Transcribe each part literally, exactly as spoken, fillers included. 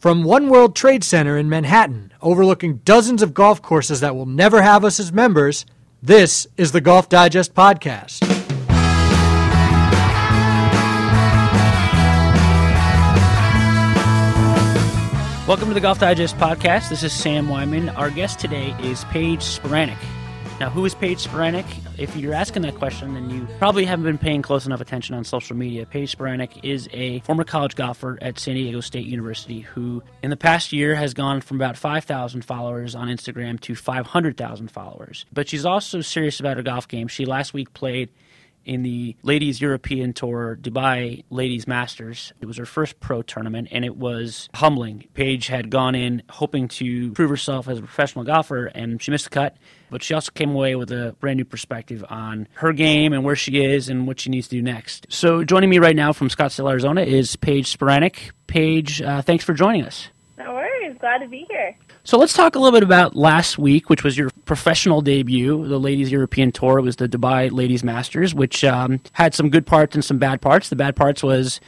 From One World Trade Center in Manhattan, overlooking dozens of golf courses that will never have us as members, this is the Golf Digest Podcast. Welcome to the Golf Digest Podcast. This is Sam Wyman. Our guest today is Paige Spiranac. Now, who is Paige Spiranac? If you're asking that question, then you probably haven't been paying close enough attention on social media. Paige Spiranac is a former college golfer at San Diego State University who, in the past year, has gone from about five thousand followers on Instagram to five hundred thousand followers. But she's also serious about her golf game. She last week played in the Ladies European Tour, Dubai Ladies Masters. It was her first pro tournament, and it was humbling. Paige had gone in hoping to prove herself as a professional golfer, and she missed the cut. But she also came away with a brand new perspective on her game and where she is and what she needs to do next. So joining me right now from Scottsdale, Arizona, is Paige Spiranac. Paige, uh, thanks for joining us. No worries. Glad to be here. So let's talk a little bit about last week, which was your professional debut, the Ladies European Tour. It was the Dubai Ladies Masters, which um, had some good parts and some bad parts. The bad parts was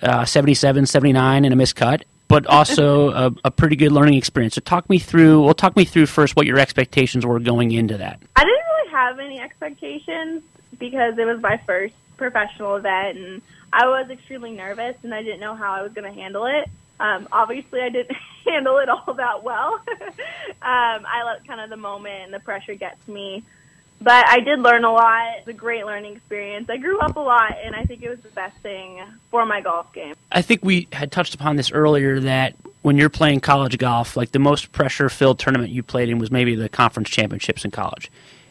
uh, seventy-seven, seventy-nine, and a missed cut, but also a, a pretty good learning experience. So talk me through, well, talk me through first what your expectations were going into that. I didn't really have any expectations because it was my first professional event, and I was extremely nervous, and I didn't know how I was going to handle it. Um, obviously, I didn't handle it all that well. um, I let kind of the moment and the pressure get to me. But I did learn a lot. It was a great learning experience. I grew up a lot, and I think it was the best thing for my golf game. I think we had touched upon this earlier that when you're playing college golf, like the most pressure-filled tournament you played in was maybe the conference championships in college.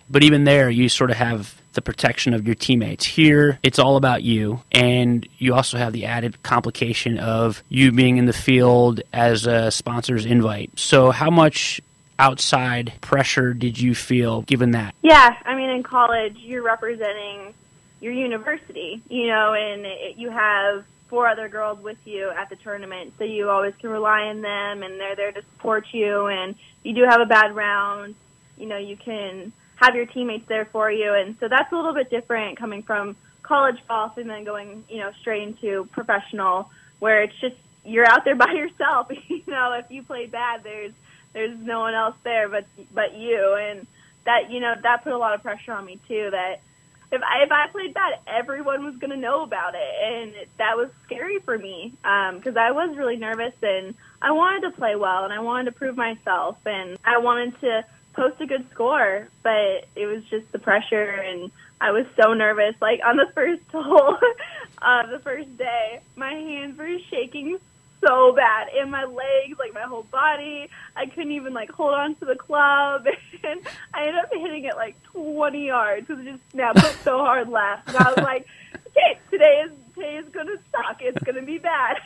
But even there, you sort of have the protection of your teammates. Here, it's all about you, and you also have the added complication of you being in the field as a sponsor's invite. So how much outside pressure did you feel given that? Yeah, I mean, in college, you're representing your university, you know, and it, you have four other girls with you at the tournament, so you always can rely on them, and they're there to support you, and you do have a bad round, you know, you can have your teammates there for you, and so that's a little bit different coming from college golf and then going, you know, straight into professional, where it's just you're out there by yourself. You know, if you play bad, there's there's no one else there but but you, and that, you know, that put a lot of pressure on me too. That if I if I played bad, everyone was going to know about it, and that was scary for me because um, I was really nervous, and I wanted to play well, and I wanted to prove myself, and I wanted to post a good score, but it was just the pressure, and I was so nervous. Like, on the first hole uh, the first day, my hands were shaking so bad, and my legs, like, my whole body. I couldn't even, like, hold on to the club, and I ended up hitting it, like, twenty yards, because it just snapped up so hard left, and I was like, okay, today is, today is going to suck, it's going to be bad.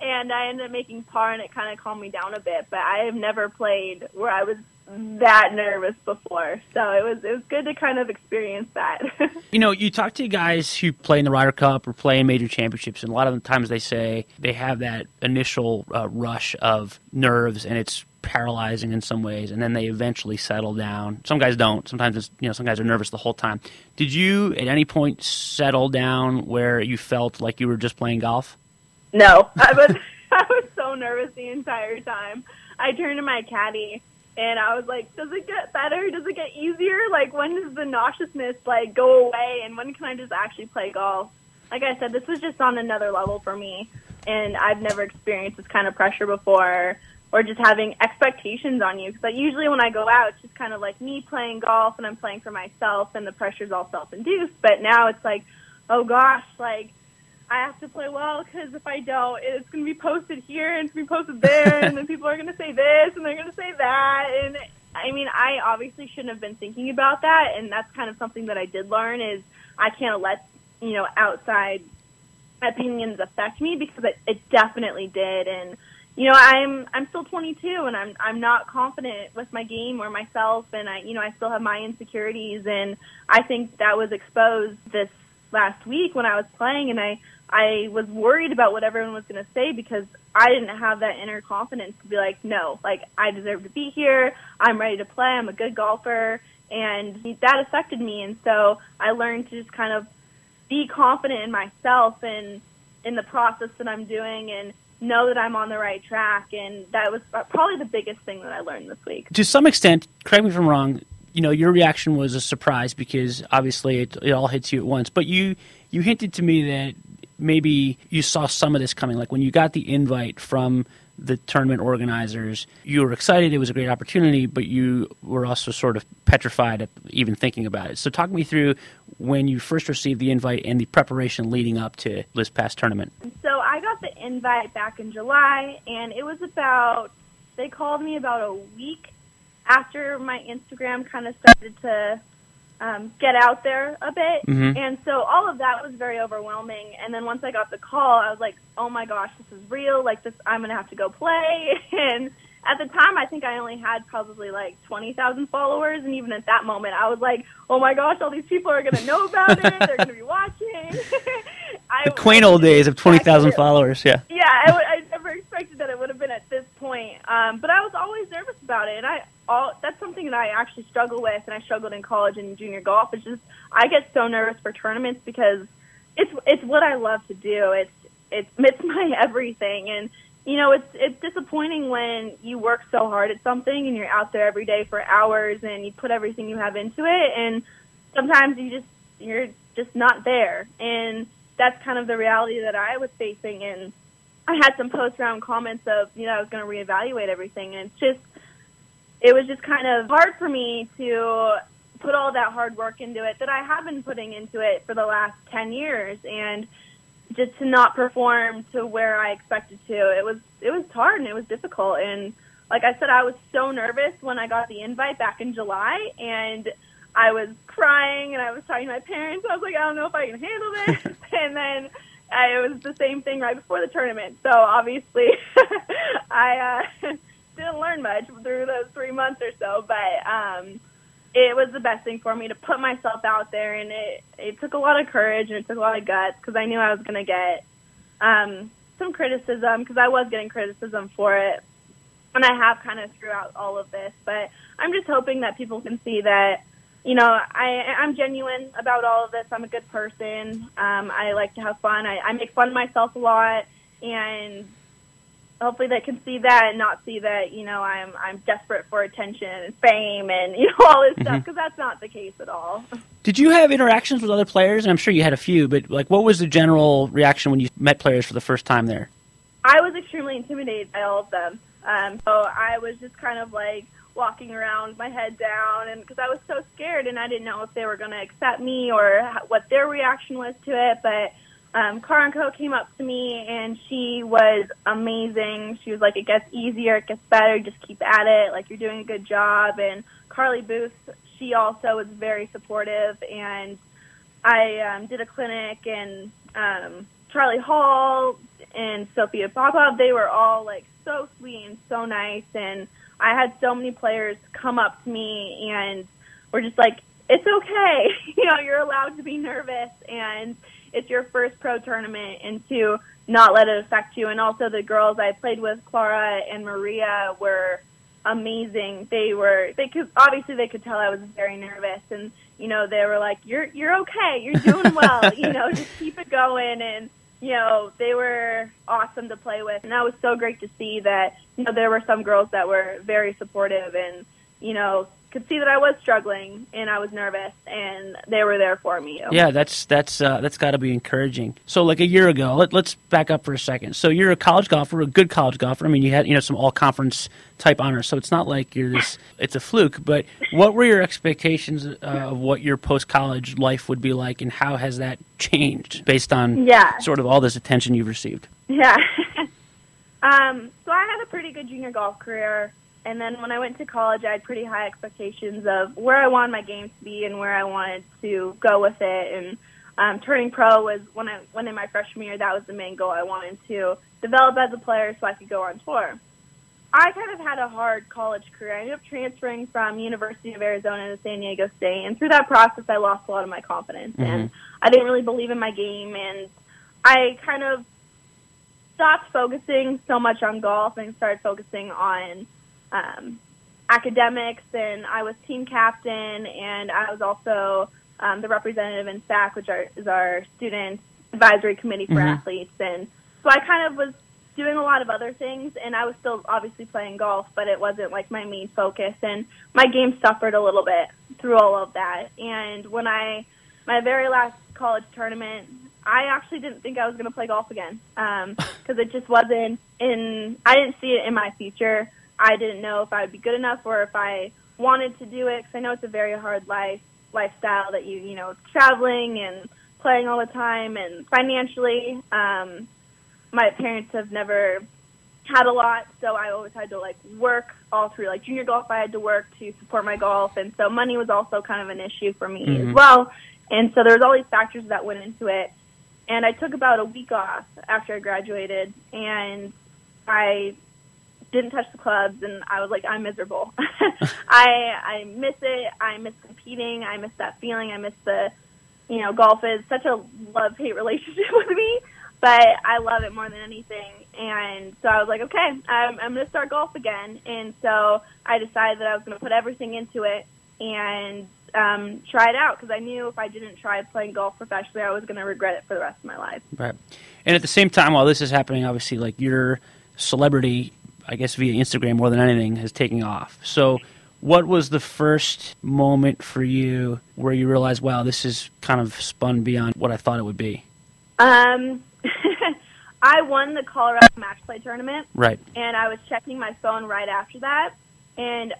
And I ended up making par, and it kind of calmed me down a bit, but I have never played where I was that nervous before, so it was it was good to kind of experience that. You know, you talk to guys who play in the Ryder Cup or play in major championships, and a lot of the times they say they have that initial uh, rush of nerves, and it's paralyzing in some ways, and then they eventually settle down. Some guys don't. Sometimes it's, you know, some guys are nervous the whole time. Did you at any point settle down where you felt like you were just playing golf? No, I was I was so nervous the entire time. I turned to my caddy, and I was like, does it get better? Does it get easier? Like, when does the nauseousness, like, go away? And when can I just actually play golf? Like I said, this was just on another level for me. And I've never experienced this kind of pressure before, or just having expectations on you. Because usually when I go out, it's just kind of like me playing golf, and I'm playing for myself, and the pressure's all self-induced. But now it's like, oh, gosh, like, I have to play well, because if I don't, it's going to be posted here, and it's going to be posted there, and then people are going to say this, and they're going to say that. And, I mean, I obviously shouldn't have been thinking about that, and that's kind of something that I did learn is I can't let, you know, outside opinions affect me, because it, it definitely did. And, you know, I'm I'm still twenty-two, and I'm I'm not confident with my game or myself, and, I you know, I still have my insecurities, and I think that was exposed this last week when I was playing, and I I was worried about what everyone was going to say, because I didn't have that inner confidence to be like, no, like, I deserve to be here. I'm ready to play. I'm a good golfer. And that affected me. And so I learned to just kind of be confident in myself and in the process that I'm doing, and know that I'm on the right track, and that was probably the biggest thing that I learned this week. To some extent, correct me if I'm wrong, you know, your reaction was a surprise because obviously it, it all hits you at once, but you, you hinted to me that maybe you saw some of this coming. Like when you got the invite from the tournament organizers, you were excited, it was a great opportunity, but you were also sort of petrified at even thinking about it. So talk me through when you first received the invite and the preparation leading up to this past tournament. So I got the invite back in July, and it was about, they called me about a week after my Instagram kind of started to um, get out there a bit. Mm-hmm. And so all of that was very overwhelming. And then once I got the call, I was like, oh my gosh, this is real. Like, this, I'm going to have to go play. And at the time, I think I only had probably like twenty thousand followers. And even at that moment, I was like, oh my gosh, all these people are going to know about it. They're going to be watching. I, the quaint old days of twenty thousand followers, yeah. Yeah, I, I never expected that it would have been at this point. Um, but I was always nervous about it. And I All, that's something that I actually struggle with, and I struggled in college and junior golf. It's just I get so nervous for tournaments because it's it's what I love to do. It's it's it's my everything, and you know it's it's disappointing when you work so hard at something and you're out there every day for hours and you put everything you have into it, and sometimes you just you're just not there, and that's kind of the reality that I was facing. And I had some post round comments of you know I was going to reevaluate everything, and it's just. It was just kind of hard for me to put all that hard work into it that I have been putting into it for the last ten years, and just to not perform to where I expected to. It was it was hard and it was difficult. And like I said, I was so nervous when I got the invite back in July, and I was crying and I was talking to my parents. I was like, I don't know if I can handle this. And then I, it was the same thing right before the tournament. So obviously I... Uh, didn't learn much through those three months or so, but um, it was the best thing for me to put myself out there, and it, it took a lot of courage and it took a lot of guts because I knew I was going to get um, some criticism because I was getting criticism for it, and I have kind of throughout all of this, but I'm just hoping that people can see that, you know, I, I'm genuine about all of this. I'm a good person. Um, I like to have fun. I, I make fun of myself a lot, and hopefully they can see that and not see that, you know, I'm I'm desperate for attention and fame and, you know, all this mm-hmm. stuff, because that's not the case at all. Did you have interactions with other players? And I'm sure you had a few, but, like, what was the general reaction when you met players for the first time there? I was extremely intimidated by all of them. Um, so I was just kind of, like, walking around, my head down, and because I was so scared and I didn't know if they were going to accept me or what their reaction was to it, but... Um, Caron Coe came up to me, and she was amazing. She was like, it gets easier, it gets better, just keep at it, like you're doing a good job. And Carly Booth, she also was very supportive, and I um, did a clinic, and um, Charlie Hall and Sophia Popov, they were all like so sweet and so nice, and I had so many players come up to me and were just like, it's okay, you know, you're allowed to be nervous, and it's your first pro tournament, and to not let it affect you. And also the girls I played with, Clara and Maria, were amazing. They were, they could, obviously they could tell I was very nervous, and, you know, they were like, you're, you're okay. You're doing well, you know, just keep it going. And, you know, they were awesome to play with. And that was so great to see that, you know, there were some girls that were very supportive and, you know, could see that I was struggling and I was nervous, and they were there for me. Yeah, that's that's uh, that's got to be encouraging. So, like a year ago, let, let's back up for a second. So, you're a college golfer, a good college golfer. I mean, you had you know some all conference type honors, so it's not like you're this. It's a fluke. But what were your expectations uh, of what your post college life would be like, and how has that changed based on yeah. sort of all this attention you've received? Yeah. um. So I had a pretty good junior golf career. And then when I went to college, I had pretty high expectations of where I wanted my game to be and where I wanted to go with it. And um, turning pro was when I went in my freshman year, that was the main goal. I wanted to develop as a player so I could go on tour. I kind of had a hard college career. I ended up transferring from University of Arizona to San Diego State. And through that process, I lost a lot of my confidence. Mm-hmm. And I didn't really believe in my game. And I kind of stopped focusing so much on golf and started focusing on Um, academics, and I was team captain, and I was also um, the representative in S A C, which are, is our student advisory committee for mm-hmm. athletes. And so I kind of was doing a lot of other things, and I was still obviously playing golf, but it wasn't like my main focus, and my game suffered a little bit through all of that. And when I, my very last college tournament, I actually didn't think I was going to play golf again, um, because it just wasn't in, I didn't see it in my future. I didn't know if I would be good enough or if I wanted to do it, because I know it's a very hard life lifestyle that you, you know, traveling and playing all the time, and financially, um, my parents have never had a lot, so I always had to, like, work all through, like, junior golf. I had to work to support my golf, and so money was also kind of an issue for me mm-hmm. as well, and so there was all these factors that went into it, and I took about a week off after I graduated, and I didn't touch the clubs, and I was like, I'm miserable. I I miss it. I miss competing. I miss that feeling. I miss the, you know, golf is such a love-hate relationship with me. But I love it more than anything. And so I was like, okay, I'm, I'm going to start golf again. And so I decided that I was going to put everything into it and um, try it out, because I knew if I didn't try playing golf professionally, I was going to regret it for the rest of my life. Right. And at the same time, while this is happening, obviously, like, your celebrity, I guess via Instagram more than anything, is taking off. So what was the first moment for you where you realized, wow, this is kind of spun beyond what I thought it would be? Um... I won the Colorado match play tournament, right? And I was checking my phone right after that, and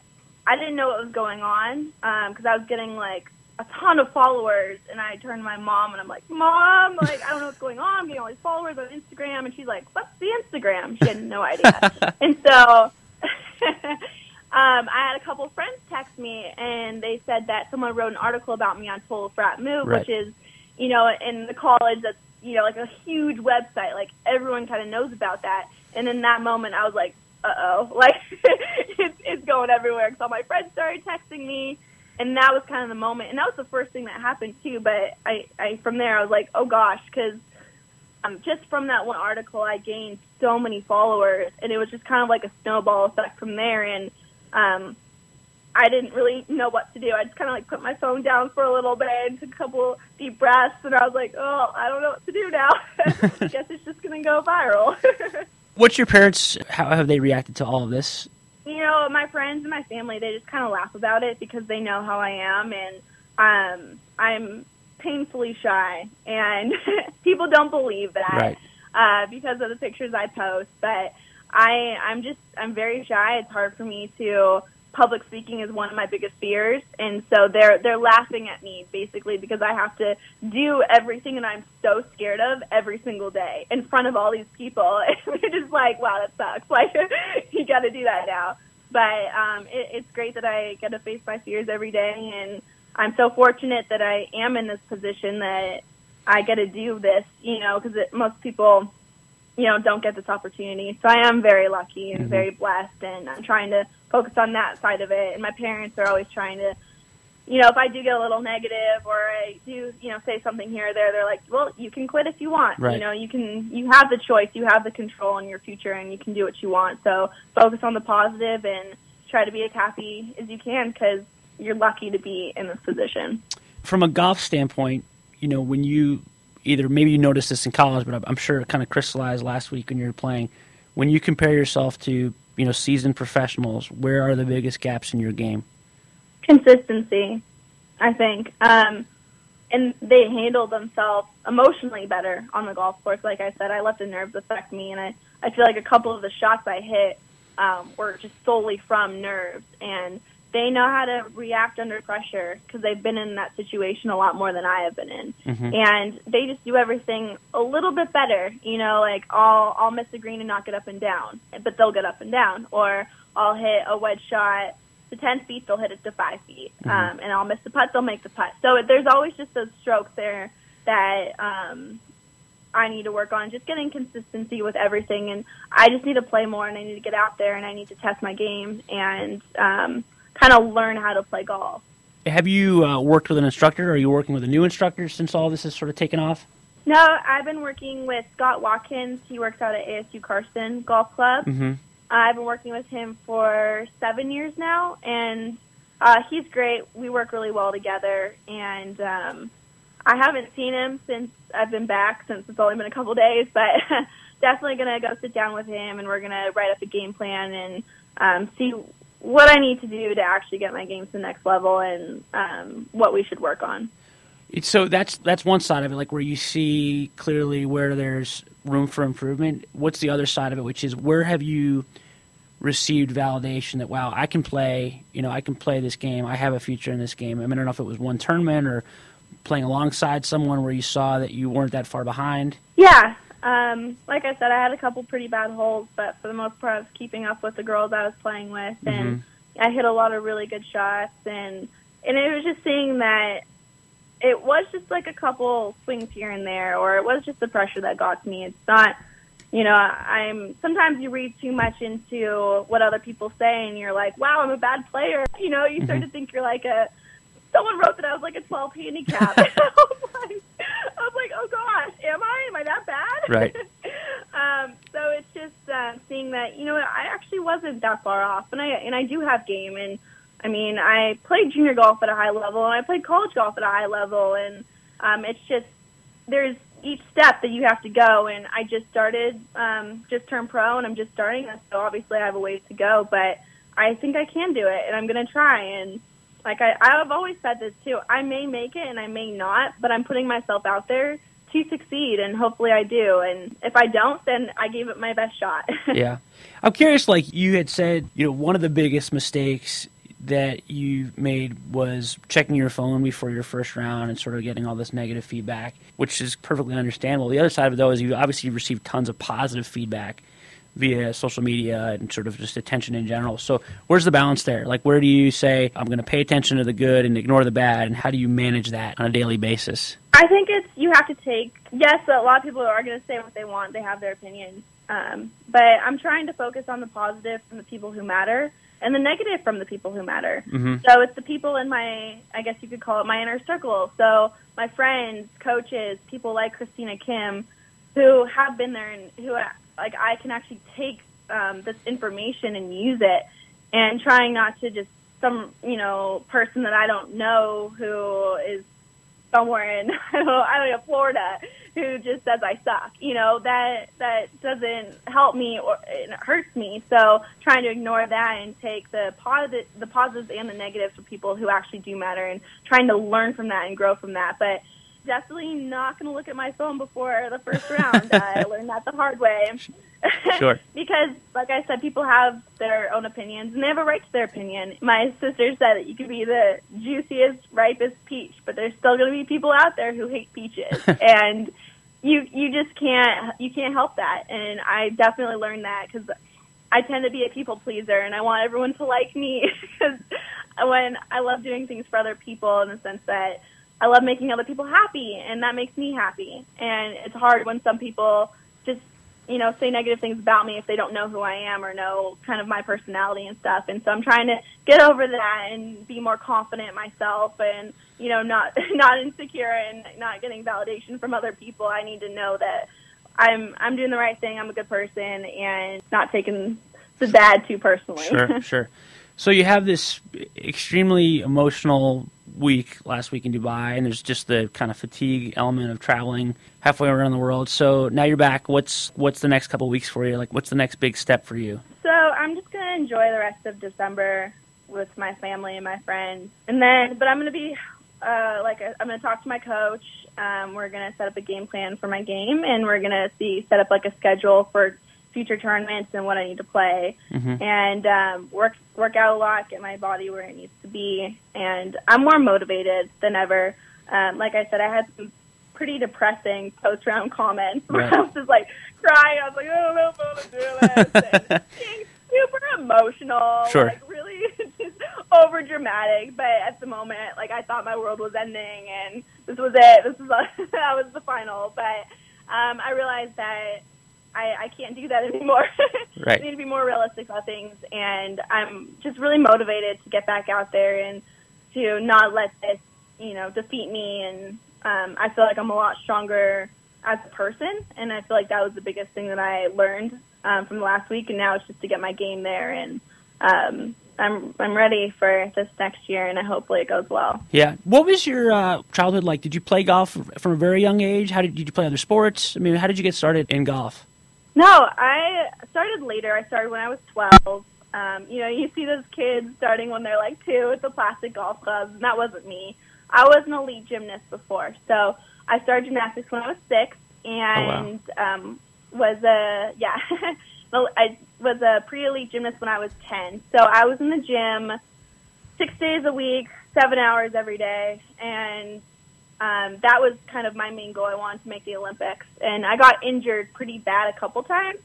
I didn't know what was going on, because um, I was getting, like, a ton of followers, and I turned to my mom, and I'm like, Mom, like, I don't know what's going on. I'm getting all these followers on Instagram, and she's like, what's the Instagram? She had no idea. And so um, I had a couple of friends text me, and they said that someone wrote an article about me on Total Frat Move, right. which is, you know, in the college that's, you know, like a huge website, like everyone kind of knows about that. And in that moment, I was like, uh-oh, like it's, it's going everywhere. Because all my friends started texting me, and that was kind of the moment. And that was the first thing that happened too. But I, I from there, I was like, oh gosh, because um, just from that one article, I gained so many followers, and it was just kind of like a snowball effect from there. And um, I didn't really know what to do. I just kind of, like, put my phone down for a little bit and took a couple deep breaths, and I was like, oh, I don't know what to do now. I guess it's just going to go viral. What's your parents, how have they reacted to all of this? You know, my friends and my family, they just kind of laugh about it because they know how I am, and um, I'm painfully shy, and people don't believe that right. uh, because of the pictures I post. But I, I'm just, I'm very shy. It's hard for me to... Public speaking is one of my biggest fears, and so they're they're laughing at me basically because I have to do everything that I'm so scared of every single day in front of all these people. And they're just like, wow, that sucks. Like, you got to do that now. But um, it, it's great that I get to face my fears every day, and I'm so fortunate that I am in this position that I get to do this, you know, because most people, you know, don't get this opportunity. So I am very lucky and mm-hmm. very blessed, and I'm trying to focus on that side of it. And my parents are always trying to, you know, if I do get a little negative or I do, you know, say something here or there, they're like, well, you can quit if you want. Right. You know, you can, you have the choice, you have the control in your future, and you can do what you want. So focus on the positive and try to be as happy as you can, because you're lucky to be in this position. From a golf standpoint, you know, when you either, maybe you noticed this in college, but I'm sure it kind of crystallized last week when you were playing, when you compare yourself to, you know, seasoned professionals, where are the biggest gaps in your game? Consistency, I think. Um, and they handle themselves emotionally better on the golf course. Like I said, I let the nerves affect me, and I, I feel like a couple of the shots I hit um, were just solely from nerves. And they know how to react under pressure because they've been in that situation a lot more than I have been in. Mm-hmm. And they just do everything a little bit better. You know, like I'll, I'll miss a green and not get up and down, but they'll get up and down. Or I'll hit a wedge shot to ten feet, they'll hit it to five feet. Mm-hmm. Um, and I'll miss the putt, they'll make the putt. So there's always just those strokes there that um, I need to work on, just getting consistency with everything. And I just need to play more, and I need to get out there, and I need to test my game. And, um, kind of learn how to play golf. Have you uh, worked with an instructor? Or are you working with a new instructor since all this has sort of taken off? No, I've been working with Scott Watkins. He works out at A S U Carson Golf Club. Mm-hmm. I've been working with him for seven years now, and uh, he's great. We work really well together, and um, I haven't seen him since I've been back, since it's only been a couple days, but definitely going to go sit down with him, and we're going to write up a game plan and um, see what I need to do to actually get my game to the next level, and um, what we should work on. So that's that's one side of it, like where you see clearly where there's room for improvement. What's the other side of it, which is where have you received validation that, wow, I can play, you know, I can play this game. I have a future in this game. I mean, I don't know if it was one tournament or playing alongside someone where you saw that you weren't that far behind. Yeah. Um, like I said, I had a couple pretty bad holes, but for the most part I was keeping up with the girls I was playing with, and mm-hmm. I hit a lot of really good shots, and and it was just seeing that it was just like a couple swings here and there, or it was just the pressure that got to me. It's not, you know, I'm sometimes you read too much into what other people say, and you're like, wow, I'm a bad player. You know, you start mm-hmm. to think you're like a, someone wrote that I was like a twelve handicap. I was like, I was like, oh gosh, am I? Am I that bad? Right. um, so it's just uh, seeing that, you know, I actually wasn't that far off, and I and I do have game, and I mean, I played junior golf at a high level, and I played college golf at a high level, and um, it's just there's each step that you have to go, and I just started, um, just turned pro, and I'm just starting this, so obviously I have a ways to go, but I think I can do it, and I'm going to try, and like I, I've always said this too, I may make it and I may not, but I'm putting myself out there to succeed, and hopefully I do, and if I don't, then I gave it my best shot. Yeah. I'm curious, like you had said, you know, one of the biggest mistakes that you made was checking your phone before your first round and sort of getting all this negative feedback, which is perfectly understandable. The other side of it, though, is you obviously received tons of positive feedback via social media and sort of just attention in general. So where's the balance there? Like, where do you say, I'm going to pay attention to the good and ignore the bad, and how do you manage that on a daily basis? I think it's, you have to take, yes, a lot of people are going to say what they want. They have their opinion. Um, but I'm trying to focus on the positive from the people who matter, and the negative from the people who matter. Mm-hmm. So it's the people in my, I guess you could call it my inner circle. So my friends, coaches, people like Christina Kim, who have been there and who, like, I can actually take um, this information and use it, and trying not to just some, you know, person that I don't know who is somewhere in, I don't know, I don't know, Florida, who just says I suck. You know, that that doesn't help me, or it hurts me. So trying to ignore that and take the positive, the positives and the negatives for people who actually do matter, and trying to learn from that and grow from that. But definitely not going to look at my phone before the first round. I learned that the hard way. Sure. Because, like I said, people have their own opinions, and they have a right to their opinion. My sister said that you could be the juiciest, ripest peach, but there's still going to be people out there who hate peaches, and you you just can't you can't help that. And I definitely learned that, because I tend to be a people pleaser, and I want everyone to like me, because when I love doing things for other people, in the sense that I love making other people happy, and that makes me happy. And it's hard when some people just, you know, say negative things about me if they don't know who I am or know kind of my personality and stuff. And so I'm trying to get over that and be more confident in myself, and, you know, not not insecure and not getting validation from other people. I need to know that I'm I'm doing the right thing, I'm a good person, and not taking the bad too personally. Sure, sure. So you have this extremely emotional week last week in Dubai, and there's just the kind of fatigue element of traveling halfway around the world. So now you're back. What's what's the next couple of weeks for you? Like, what's the next big step for you? So I'm just going to enjoy the rest of December with my family and my friends. And then, but I'm going to be, uh, like, a, I'm going to talk to my coach. Um, we're going to set up a game plan for my game, and we're going to see, set up like a schedule for future tournaments and what I need to play, mm-hmm. and um, work work out a lot, get my body where it needs to be, and I'm more motivated than ever. Um, like I said, I had some pretty depressing post-round comments where right. I was just like crying. I was like, I don't know if I want to do this, and being super emotional, sure. like really just over dramatic. But at the moment, like I thought my world was ending, and this was it. This was that was the final. But um, I realized that I, I can't do that anymore. Right. I need to be more realistic about things, and I'm just really motivated to get back out there and to not let this, you know, defeat me. And um, I feel like I'm a lot stronger as a person, and I feel like that was the biggest thing that I learned um, from last week. And now it's just to get my game there, and um, I'm I'm ready for this next year, and I hopefully it goes well. Yeah. What was your uh, childhood like? Did you play golf from a very young age? How did, did you play other sports? I mean, how did you get started in golf? No, I started later. I started when I was twelve. Um, you know, you see those kids starting when they're like two at the plastic golf clubs, and that wasn't me. I was an elite gymnast before, so I started gymnastics when I was six, and oh, wow. um, was a yeah, I was a pre-elite gymnast when I was ten. So I was in the gym six days a week, seven hours every day, and um, that was kind of my main goal. I wanted to make the Olympics, and I got injured pretty bad a couple times.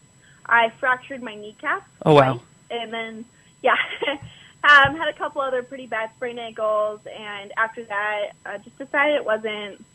I fractured my kneecap. Oh wow. Twice. And then, yeah, um, had a couple other pretty bad sprained ankles, and after that, I just decided it wasn't,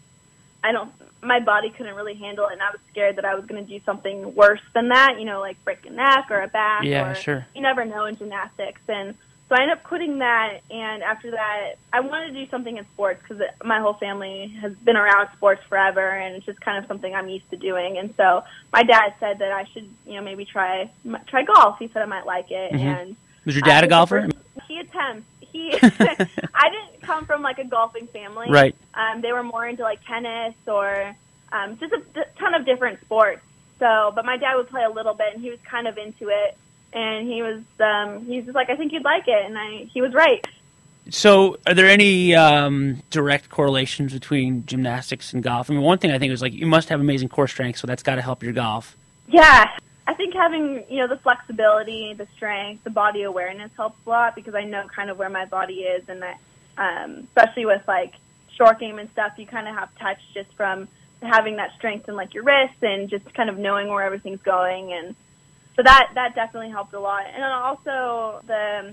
I don't, my body couldn't really handle it, and I was scared that I was going to do something worse than that, you know, like break a neck or a back. Yeah, or, sure. You never know in gymnastics, and so I ended up quitting that, and after that, I wanted to do something in sports, because my whole family has been around sports forever, and it's just kind of something I'm used to doing, and so my dad said that I should, you know, maybe try try golf. He said I might like it. Mm-hmm. And was your dad uh, a golfer? He attempts. He, I didn't come from, like, a golfing family. Right. Um, they were more into, like, tennis or um, just a ton of different sports. So, but my dad would play a little bit, and he was kind of into it. And he was, um, he's just like, I think you'd like it, and I, he was right. So, are there any um, direct correlations between gymnastics and golf? I mean, one thing I think was like, you must have amazing core strength, so that's got to help your golf. Yeah, I think having, you know, the flexibility, the strength, the body awareness helps a lot, because I know kind of where my body is, and that, um, especially with like short game and stuff, you kind of have touch just from having that strength in like your wrists and just kind of knowing where everything's going. And so that, that definitely helped a lot. And also, the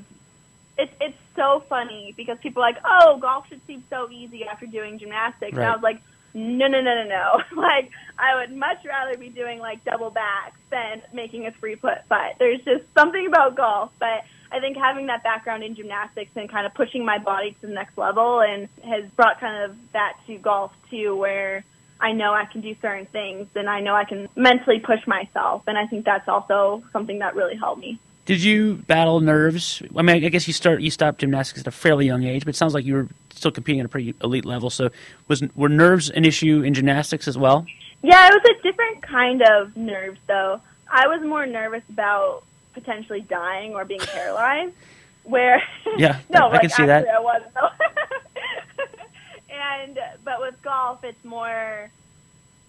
it, it's so funny because people are like, oh, golf should seem so easy after doing gymnastics. Right. And I was like, no, no, no, no, no. Like, I would much rather be doing, like, double backs than making a three-foot putt. There's just something about golf. But I think having that background in gymnastics and kind of pushing my body to the next level and has brought kind of that to golf, too, where I know I can do certain things, and I know I can mentally push myself, and I think that's also something that really helped me. Did you battle nerves? I mean, I guess you start you stopped gymnastics at a fairly young age, but it sounds like you were still competing at a pretty elite level. So was were nerves an issue in gymnastics as well? Yeah, it was a different kind of nerves, though. I was more nervous about potentially dying or being paralyzed, where yeah, no, I like, can see actually, that. I was And, but with golf, it's more,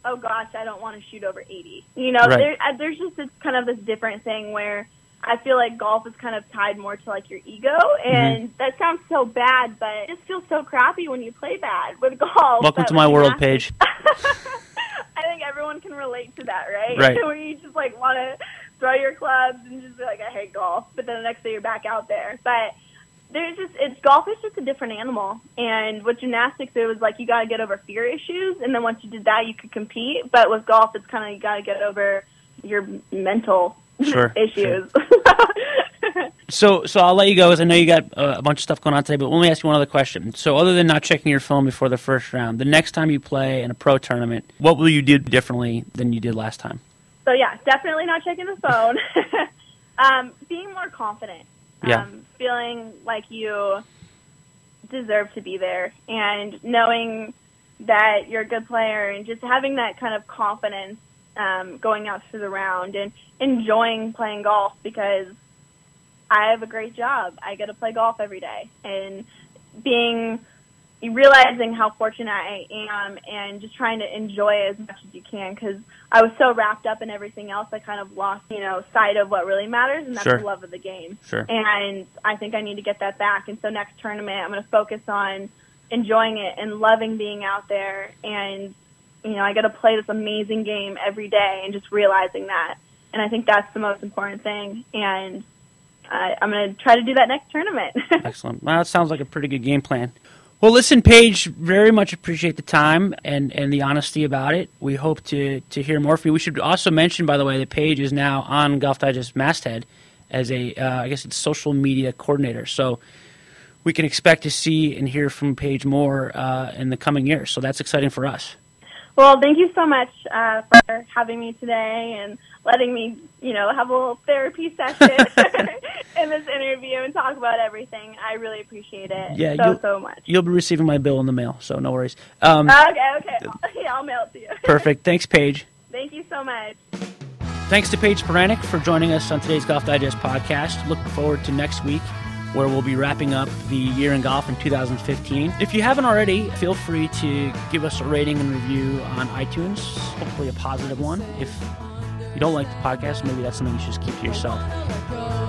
oh gosh, I don't want to shoot over eighty. You know, right. there, there's just this kind of this different thing where I feel like golf is kind of tied more to like your ego. And mm-hmm. that sounds so bad, but it just feels so crappy when you play bad with golf. Welcome to my world, Paige. I think everyone can relate to that, right? Right. Where you just like want to throw your clubs and just be like, I hate golf. But then the next day you're back out there. But There's just it's golf is just a different animal, and with gymnastics it was like you gotta get over fear issues, and then once you did that you could compete. But with golf it's kind of you gotta get over your mental sure, issues. Sure. so so I'll let you go, as I know you got uh, a bunch of stuff going on today. But let me ask you one other question. So other than not checking your phone before the first round, the next time you play in a pro tournament, what will you do differently than you did last time? So yeah, definitely not checking the phone. um, being more confident. Yeah. Um, feeling like you deserve to be there and knowing that you're a good player and just having that kind of confidence um, going out through the round and enjoying playing golf, because I have a great job. I get to play golf every day, and being realizing how fortunate I am and just trying to enjoy it as much as you can, because I was so wrapped up in everything else I kind of lost, you know, sight of what really matters, and that's sure. the love of the game. Sure. And I think I need to get that back. And so next tournament I'm going to focus on enjoying it and loving being out there. And, you know, I get to play this amazing game every day and just realizing that. And I think that's the most important thing. And uh, I'm going to try to do that next tournament. Excellent. Well, that sounds like a pretty good game plan. Well, listen, Paige, very much appreciate the time and, and the honesty about it. We hope to, to hear more from you. We should also mention, by the way, that Paige is now on Golf Digest Masthead as a, uh, I guess it's social media coordinator. So we can expect to see and hear from Paige more uh, in the coming years. So that's exciting for us. Well, thank you so much uh, for having me today and letting me, you know, have a little therapy session in this interview and talk about everything. I really appreciate it yeah, so, so much. You'll be receiving my bill in the mail, so no worries. Um, okay, okay. I'll, yeah, I'll mail it to you. Perfect. Thanks, Paige. Thank you so much. Thanks to Paige Spiranac for joining us on today's Golf Digest podcast. Look forward to next week, where we'll be wrapping up the year in golf in two thousand fifteen. If you haven't already, feel free to give us a rating and review on iTunes, hopefully a positive one. If you don't like the podcast, maybe that's something you should just keep to yourself.